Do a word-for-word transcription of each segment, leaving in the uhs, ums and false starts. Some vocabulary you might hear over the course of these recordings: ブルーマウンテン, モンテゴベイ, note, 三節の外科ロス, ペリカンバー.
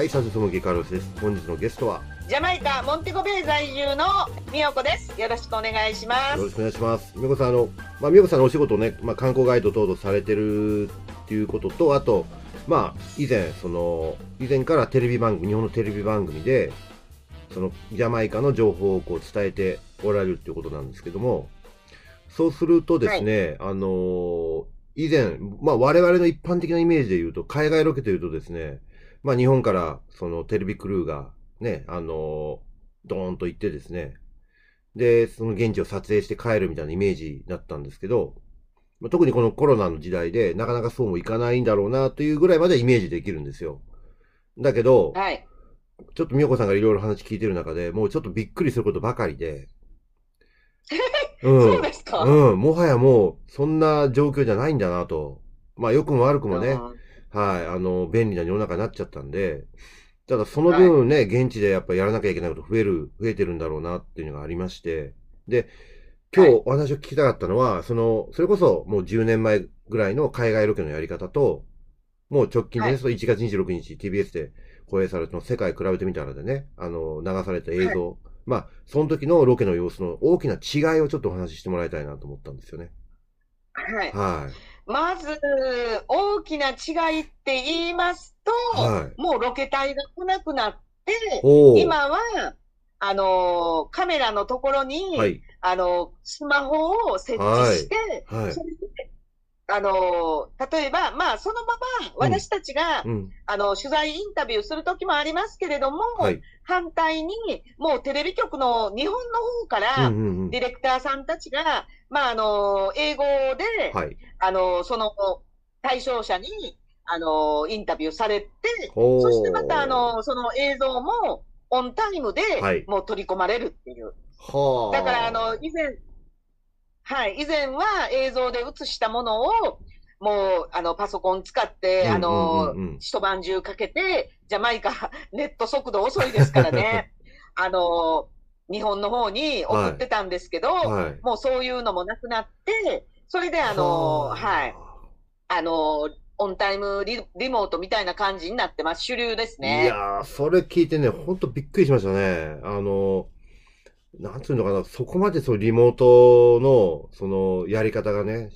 はい、三節の外科ロスです。本日のゲストはジャマイカモンテゴベイ在住の美代子です。よろしくお願いします。よろしくお願いします。美代子さん、あの、まあ、美代子さんのお仕事ね、まあ、観光ガイド等々されてるっていうことと、あとまあ以前その以前からテレビ番組、日本のテレビ番組でそのジャマイカの情報をこう伝えておられるっていうことなんですけども、そうするとですね、はい、あのー、以前、まあ、我々の一般的なイメージで言うと、海外ロケというとですね、まあ、日本からそのテレビクルーがね、あのー、ドーンと行ってですね、で、その現地を撮影して帰るみたいなイメージだったんですけど、まあ、特にこのコロナの時代で、なかなかそうもいかないんだろうなというぐらいまでイメージできるんですよ。だけど、はい、ちょっと美代子さんがいろいろ話聞いてる中で、もうちょっとびっくりすることばかりで、うん、そうですか？うん、もはやもう、そんな状況じゃないんだなと。まあ、良くも悪くもね、はい、あの、便利な世の中になっちゃったんで、ただその分ね、はい、現地でやっぱやらなきゃいけないこと増える、増えてるんだろうなっていうのがありまして、で、今日お話を聞きたかったのは、はい、その、それこそもうじゅうねんまえぐらいの海外ロケのやり方と、もう直近ですといちがつにじゅうろくにち ティービーエス で放映されたの世界比べてみたらでね、あの、流された映像、はい、まあ、その時のロケの様子の大きな違いをちょっとお話ししてもらいたいなと思ったんですよね。はい。はい、まず、大きな違いって言いますと、はい、もうロケ隊が来なくなって、今は、あの、カメラのところに、はい、あの、スマホを設置して、はいはい、それで、あの、例えば、まあ、そのまま私たちが、うんうん、あの、取材インタビューするときもありますけれども、はい、反対に、もうテレビ局の日本の方から、ディレクターさんたちが、まあ、あの、英語で、はい、あの、その対象者に、あの、インタビューされて、そしてまた、あの、その映像も、オンタイムで、もう取り込まれるっていう。はい、だから、あの、以前、はい。以前は映像で映したものを、もう、あの、パソコン使って、あの、一晩中かけて、ジャマイカ、ネット速度遅いですからね。あの、日本の方に送ってたんですけど、はいはい、もうそういうのもなくなって、それで、あの、は、はい。あの、オンタイム リ, リモートみたいな感じになってます。主流ですね。いやー、それ聞いてね、ほんとびっくりしましたね。あの、なんつうのかな、そこまでそのリモートの、その、やり方がね、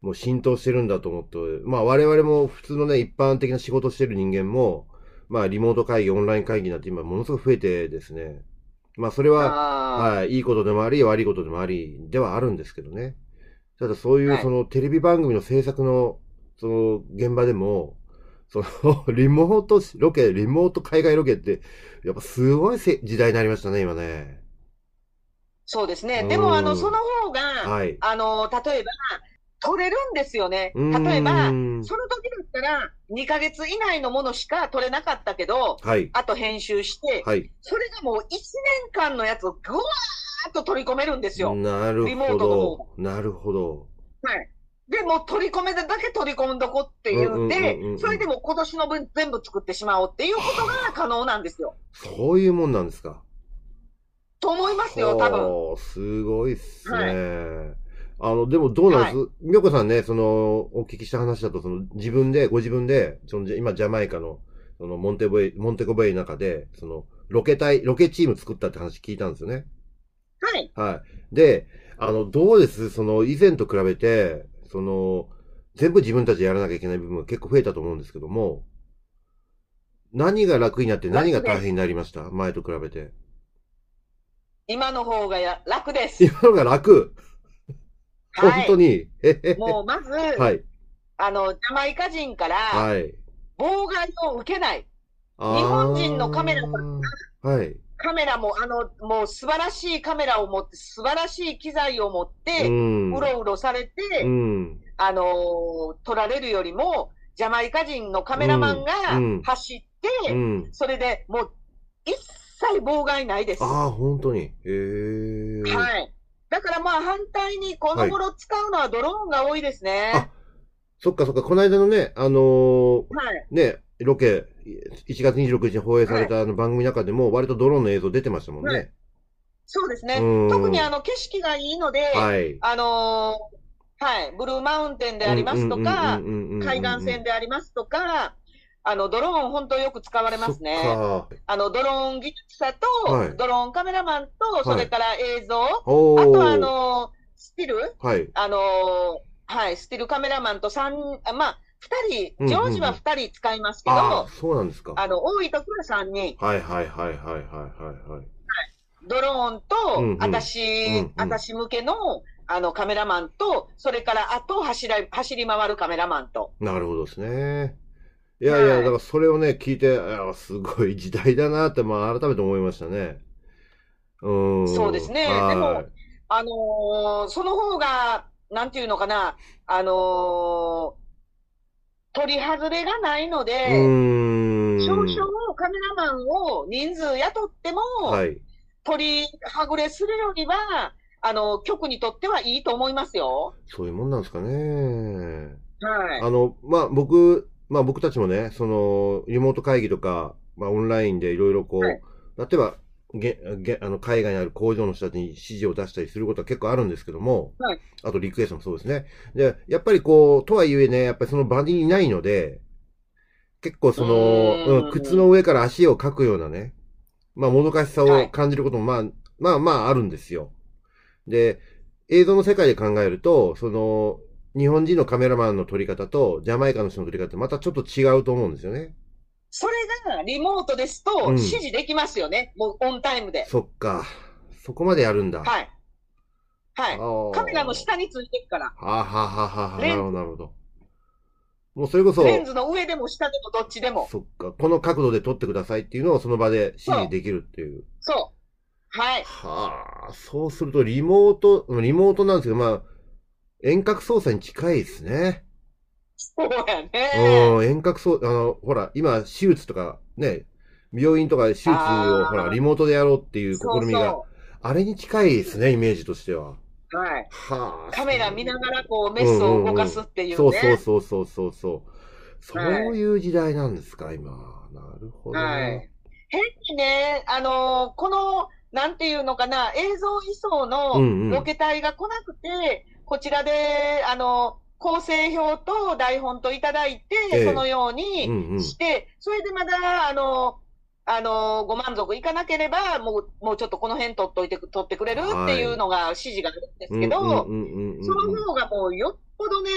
もう浸透してるんだと思って、まあ我々も普通のね、一般的な仕事してる人間も、まあリモート会議、オンライン会議なんて今ものすごく増えてですね、まあそれは、はい、いいことでもあり、悪いことでもあり、ではあるんですけどね。ただそういうそのテレビ番組の制作の、その現場でも、その、リモートロケ、リモート海外ロケって、やっぱすごい時代になりましたね、今ね。そうですね。でも、あの、その方が、はい、あの、例えば、撮れるんですよね。例えば、その時だったら、にかげつ以内のものしか撮れなかったけど、はい、あと編集して、はい、それがもういちねんかんのやつをぐわーっと取り込めるんですよ。なるほど。リモートの方が。なるほど。はい。で、もう取り込めただけ取り込んどこっていうんで、それでも今年の分全部作ってしまおうっていうことが可能なんですよ。そういうもんなんですか。と思いますよ、多分。すごいっすね。はい、あの、でもどうなんです、はい、美代子さんね、その、お聞きした話だと、その、自分で、ご自分で、その、今、ジャマイカの、その、モンテゴベイ、モンテゴベイの中で、その、ロケ隊、ロケチーム作ったって話聞いたんですよね。はい。はい。で、あの、どうですその、以前と比べて、その、全部自分たちでやらなきゃいけない部分が結構増えたと思うんですけども、何が楽になって何が大変になりました前と比べて。今の方がや楽です。今の方が楽。はい、本当に。もうまず、はい、あの、ジャマイカ人から、はい、妨害を受けない。日本人のカメラさんが、はい、カメラも、あの、もう素晴らしいカメラを持って、素晴らしい機材を持って、うん、うろうろされて、うん、あの、撮られるよりも、ジャマイカ人のカメラマンが走って、うんうん、それでもう、一切妨害ないです。ああ、本当に。へえ。はい。だからまあ反対にこの頃使うのはドローンが多いですね。はい、あ、そっかそっか。この間のね、あのー、はい、ね、ロケ、いちがつにじゅうろくにちに放映されたあの番組の中でも割とドローンの映像出てましたもんね。はい、そうですね。特にあの景色がいいので、はい、あのー、はい、ブルーマウンテンでありますとか、海岸線でありますとか、あのドローン本当よく使われますね。あのドローン技術者と、はい、ドローンカメラマンと、それから映像、はい、あとあのスティル、はい、あのはいスティルカメラマンとさん、あまあふたり、常時はふたり使いますけど、うんうんうん、あそうなんですか。あの多い時はさんにん。はいはいはいはいはいはいはい。ドローンと、うんうん、私、うんうん、私向けのあのカメラマンと、それからあと走り走り回るカメラマンと。なるほどですね。いやいや、だからそれをね、聞いて、あすごい時代だなって、まあ、改めて思いましたね。うん。そうですね。でも、あのー、その方が、なんていうのかな、あのー、取り外れがないので、少々カメラマンを人数雇っても、はい、取り外れするよりは、あの、局にとってはいいと思いますよ。そういうもんなんですかね。はい。あの、まあ、僕、まあ僕たちもね、その、リモート会議とか、まあオンラインでいろいろこう、はい、例えば、げげあの海外にある工場の人たちに指示を出したりすることは結構あるんですけども、はい、あとリクエストもそうですね。で、やっぱりこう、とはいえね、やっぱりその場にいないので、結構その、うん、靴の上から足をかくようなね、まあもどかしさを感じることもまあ、はい、まあまああるんですよ。で、映像の世界で考えると、その、日本人のカメラマンの撮り方とジャマイカの人の撮り方ってまたちょっと違うと思うんですよね。それがリモートですと指示できますよね。うん、もうオンタイムで。そっか。そこまでやるんだ。はい。はい。カメラの下についてるから。ははははは。なるほど、なるほど。もうそれこそ。レンズの上でも下でもどっちでも。そっか。この角度で撮ってくださいっていうのをその場で指示できるっていう。そう。そう。はい。はあ。そうするとリモート、リモートなんですけど、まあ、遠隔操作に近いですね。そうやね。うん、遠隔操作、あの、ほら、今、手術とか、ね、病院とかで手術を、ほら、リモートでやろうっていう試みが、そうそうあれに近いですね、イメージとしては。はい。はあ、カメラ見ながら、こう、メスを動かすっていうね。うんうんうん、そうそうそうそうそう。はい、そういう時代なんですか、今。なるほど、ね。はい。変にね、あの、この、なんていうのかな、映像移送のロケ隊が来なくて、うんうんこちらで、あの、構成表と台本といただいて、ええ、そのようにして、うんうん、それでまだ、あの、あの、ご満足いかなければ、もう、もうちょっとこの辺取っといて、取ってくれるっていうのが指示があるんですけど、その方がもうよっぽどね、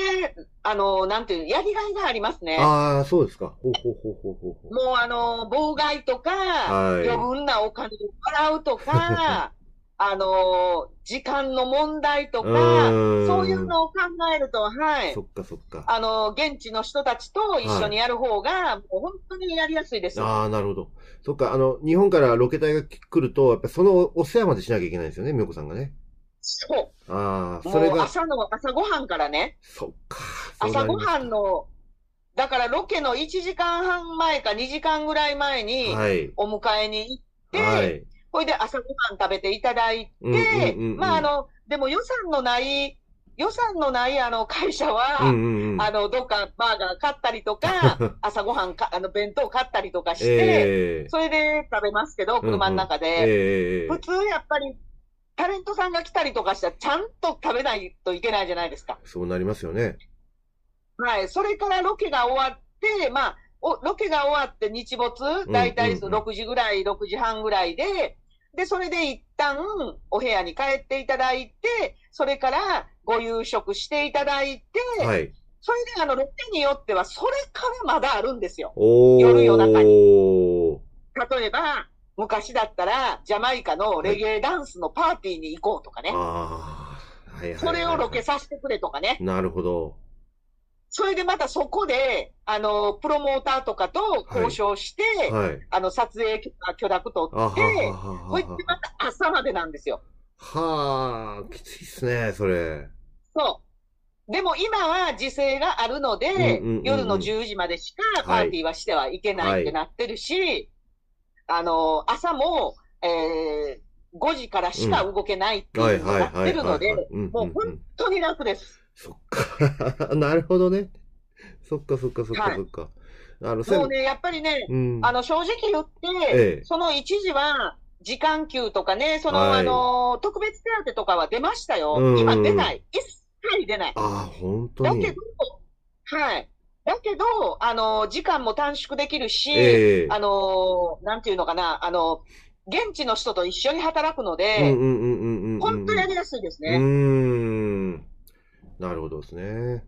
あの、なんていう、やりがいがありますね。ああ、そうですか。ほうほうほうほうほう。もう、あの、妨害とか、はい、余分なお金を払うとか、あの、時間の問題とか、そういうのを考えると、はい。そっかそっか。あの、現地の人たちと一緒にやる方が、はい、もう本当にやりやすいです。ああ、なるほど。そっか、あの、日本からロケ隊が来ると、やっぱそのお世話までしなきゃいけないんですよね、美代子さんがね。そう。ああ、それが。朝の、朝ごはんからね。そっか。朝ごはんの、だからロケのいちじかんはん前かにじかんぐらい前に、お迎えに行って、はいはいそれで朝ごはん食べていただいて、まああの、でも予算のない、予算のないあの会社は、あの、どっかバーガー買ったりとか、朝ごはんか、あの、弁当買ったりとかして、えー、それで食べますけど、車の中で。うんうんえー、普通やっぱり、タレントさんが来たりとかしたら、ちゃんと食べないといけないじゃないですか。そうなりますよね。はい。それからロケが終わって、まあ、おロケが終わって日没、だいたいろくじぐらい、ろくじはんぐらいで、で、それで一旦お部屋に帰っていただいて、それからご夕食していただいて、はい、それであの、ロケによってはそれからまだあるんですよ。夜夜中に。例えば、昔だったらジャマイカのレゲエダンスのパーティーに行こうとかね。それをロケさせてくれとかね。なるほど。それでまたそこで、あの、プロモーターとかと交渉して、はいはい、あの、撮影許諾取って、こうやってまた朝までなんですよ。はあ、きついっすね、それ。そう。でも今は時制があるので、夜のじゅうじまでしかパーティーはしてはいけないってなってるし、はいはい、あの、朝も、えー、ごじからしか動けないっていうのになってるので、もう本当に楽です。そっか。なるほどね。そっかそっかそっかそっか。はい、そうね、やっぱりね、うん、あの、正直言って、ええ、その一時は、時間給とかね、その、はい、あの、特別手当とかは出ましたよ。今出ない。一切出ない。ああ、本当に。だけど、はい。だけど、あの、時間も短縮できるし、えー、あの、なんていうのかな、あの、現地の人と一緒に働くので、本当にやりやすいですね。うーん。なるほどですね。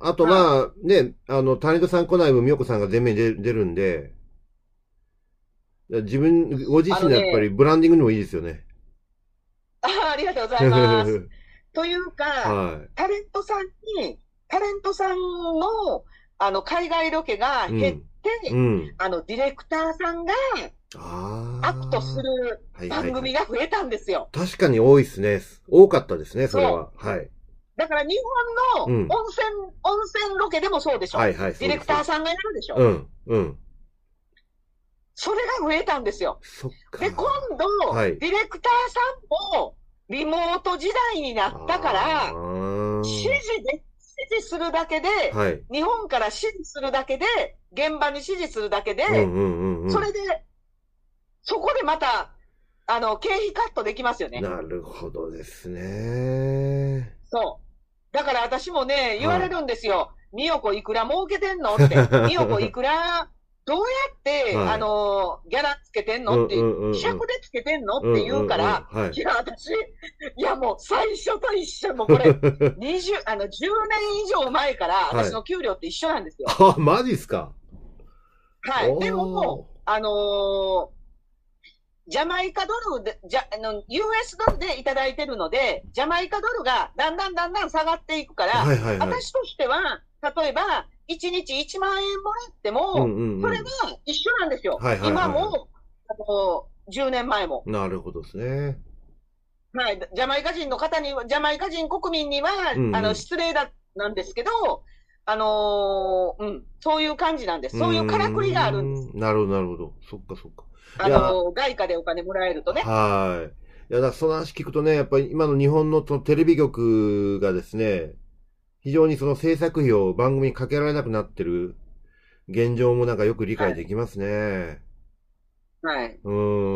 あと、まあ、ね、あの、タレントさん来ない分、美代子さんが前面に出出るんで、自分、ご自身のやっぱりブランディングにもいいですよね。あー、ありがとうございます。というか、はい、タレントさんに、タレントさんの、あの、海外ロケが減って、うんうん、あの、ディレクターさんが、アクトする番組が増えたんですよ。はいはいはい、確かに多いですね。多かったですね、それは。はい。だから日本の温泉、うん、温泉ロケでもそうでしょ。はいはい。ディレクターさんがやるでしょ。うん。うん。それが増えたんですよ。そっか。で、今度、はい、ディレクターさんもリモート時代になったから、指示で、指示するだけで、はい、日本から指示するだけで、現場に指示するだけで、それで、そこでまた、あの、経費カットできますよね。なるほどですね。そう。だから私もね、言われるんですよ。美代子いくら儲けてんのって。美代子いくら、どうやって、はい、あの、ギャラつけてんのって、尺でつけてんのって言うから、いや、私、いやもう最初と一緒、もうこれ、にじゅう、あの、じゅうねん以上前から、私の給料って一緒なんですよ。はい、あ、マジっすか。はい。でも、あのー、ジャマイカドルで、じゃ、あの、ユーエス ドルでいただいてるので、ジャマイカドルがだんだんだんだん下がっていくから、私としては、例えば、いちにちいちまんえんもらっても、それが一緒なんですよ。今も、あの、じゅうねんまえも。なるほどですね。はい。ジャマイカ人の方に、ジャマイカ人国民には、うんうん、あの、失礼だ、なんですけど、あのー、うん、そういう感じなんです。そういうからくりがあるんです。なるほど、なるほど。そっかそっか。あの、外貨でお金もらえるとね。はい。いや、だからその話聞くとね、やっぱり今の日本のテレビ局がですね、非常にその制作費を番組にかけられなくなってる現状もなんかよく理解できますね。はい。はい、う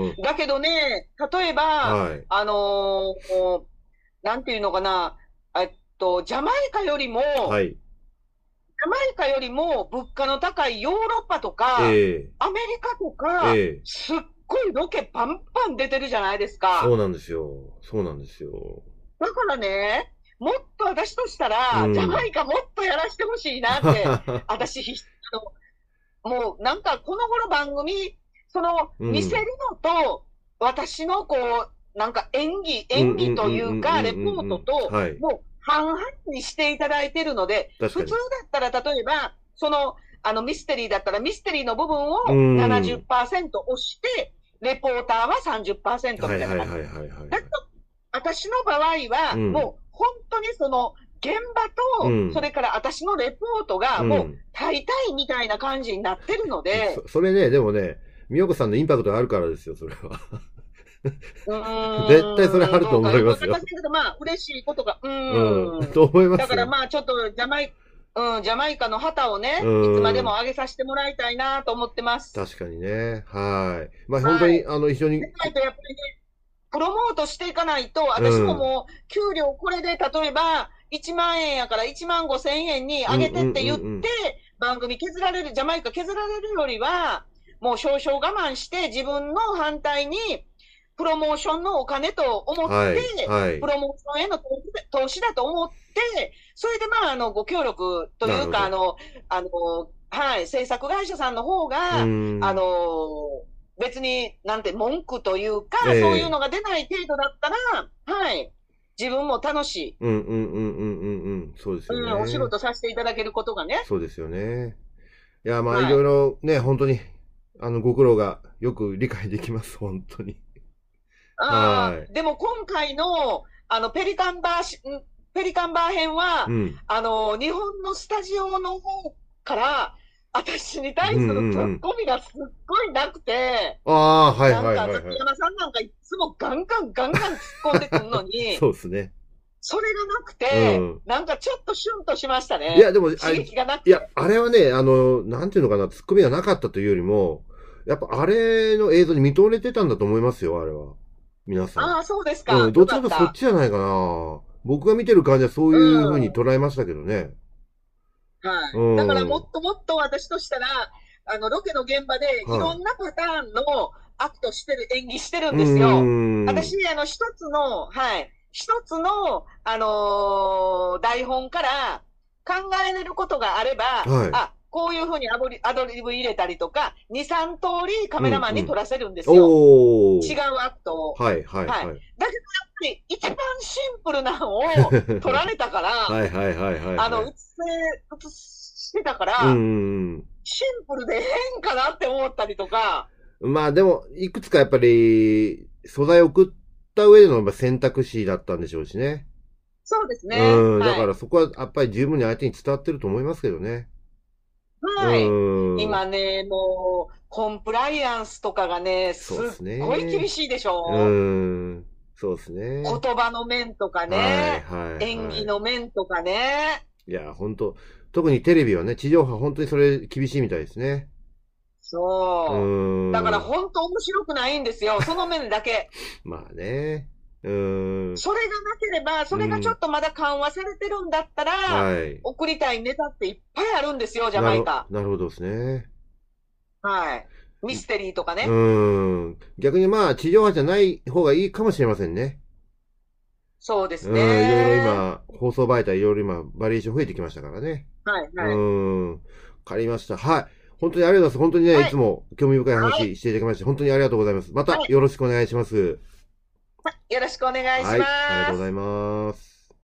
ん。だけどね、例えば、はい、あのー、なんていうのかな、えっと、ジャマイカよりも、はい、ジャマイカよりも物価の高いヨーロッパとか、えー、アメリカとか、えー、すっごいロケパンパン出てるじゃないですか。そうなんですよ。そうなんですよ。だからね、もっと私としたら、うん、ジャマイカもっとやらしてほしいなって、私あの、もうなんかこの頃番組、その、見せるのと、うん、私のこう、なんか演技、演技というか、レポートと、もう半々にしていただいてるので、普通だったら例えば、その、あのミステリーだったらミステリーの部分を ななじゅっパーセント 押して、うん、レポーターは さんじゅっパーセント みたいな感じ。だと、私の場合は、うん、もう、本当にその現場と、それから私のレポートがもう大体みたいな感じになってるので、うんうん、そ, それね、でもね、美代子さんのインパクトがあるからですよ、それは。絶対それあると思いますよ。まあ嬉しいことが、うん、うん、と思いますよ。だからまあちょっとジャマイ、うん、ジャマイカの旗をね、うん、いつまでも上げさせてもらいたいなと思ってます。確かにね、はい。まあ本当に、はい、あの一緒に。プロモートしていかないと、私ももう、給料これで、例えば、いちまんえんやからいちまんごせんえんに上げてって言って、番組削られる、ジャマイカ削られるよりは、もう少々我慢して、自分の反対に、プロモーションのお金と思って、はいはい、プロモーションへの投資だと思って、それでまあ、あの、ご協力というか、あの、あの、はい、制作会社さんの方が、あの、別になんて文句というか、えー、そういうのが出ない程度だったら、はい、自分も楽しい。うんうんうんうんうんうん、そうですよね。うん、お仕事させていただけることがね。そうですよね。いや、まあ、はい、いろいろね、本当に、あの、ご苦労がよく理解できます、本当に。ああ、はい、でも今回の、あの、ペリカンバー、ペリカンバー編は、うん、あの、日本のスタジオの方から、私に対するツッコミがすっごいなくて、ああ、はいはいはい。なんか、山さんなんかいつもガンガンガンガン突っ込んでくるのに、そうですね。それがなくて、うん、なんかちょっとシュンとしましたね。いや、でも、刺激がなくて。いや、あれはね、あの、なんていうのかな、ツッコミがなかったというよりも、やっぱあれの映像に見とれてたんだと思いますよ、あれは。皆さん。ああ、そうですか。うん、どっちかというとそっちじゃないかな。僕が見てる感じはそういうふうに捉えましたけどね。うんはい、うん、だからもっともっと私としたら、あのロケの現場でいろんなパターンのアクトしてる、演技してるんですよ。私、あの、一つの、はい、一つの、あのー、台本から考えれることがあれば、はい、あ、こういうふうにアドリブ入れたりとか、に、さんとおりカメラマンに撮らせるんですよ。うんうん、違うアクトを。はいはいはい。はい、だけどやっぱり一番シンプルなのを撮られたから、はいはいはいはい、はい。あの、映せ、映してたから、うん、シンプルで変かなって思ったりとか。まあでも、いくつかやっぱり、素材を送った上での選択肢だったんでしょうしね。そうですね。うん、はい、だからそこはやっぱり十分に相手に伝わってると思いますけどね。はい。今ね、もう、コンプライアンスとかがね、すっごい厳しいでしょ。うん。そうですね。言葉の面とかね、はいはい、演技の面とかね。いや、本当特にテレビはね、地上波本当にそれ厳しいみたいですね。そう。だから本当面白くないんですよ。その面だけ。まあね。うん、それがなければ、それがちょっとまだ緩和されてるんだったら、うんはい、送りたいネタっていっぱいあるんですよ、ジャマイカ。なるほどですね。はい。ミステリーとかね。うん。逆にまあ、地上波じゃない方がいいかもしれませんね。そうですね。いろいろ今、放送媒体いろいろ今、バリエーション増えてきましたからね。はい、はい。うん。わかりました。はい。本当にありがとうございます。本当にね、はい、いつも興味深い話していただきまして、はい、本当にありがとうございます。またよろしくお願いします。はいよろしくお願いします。はい、ありがとうございます。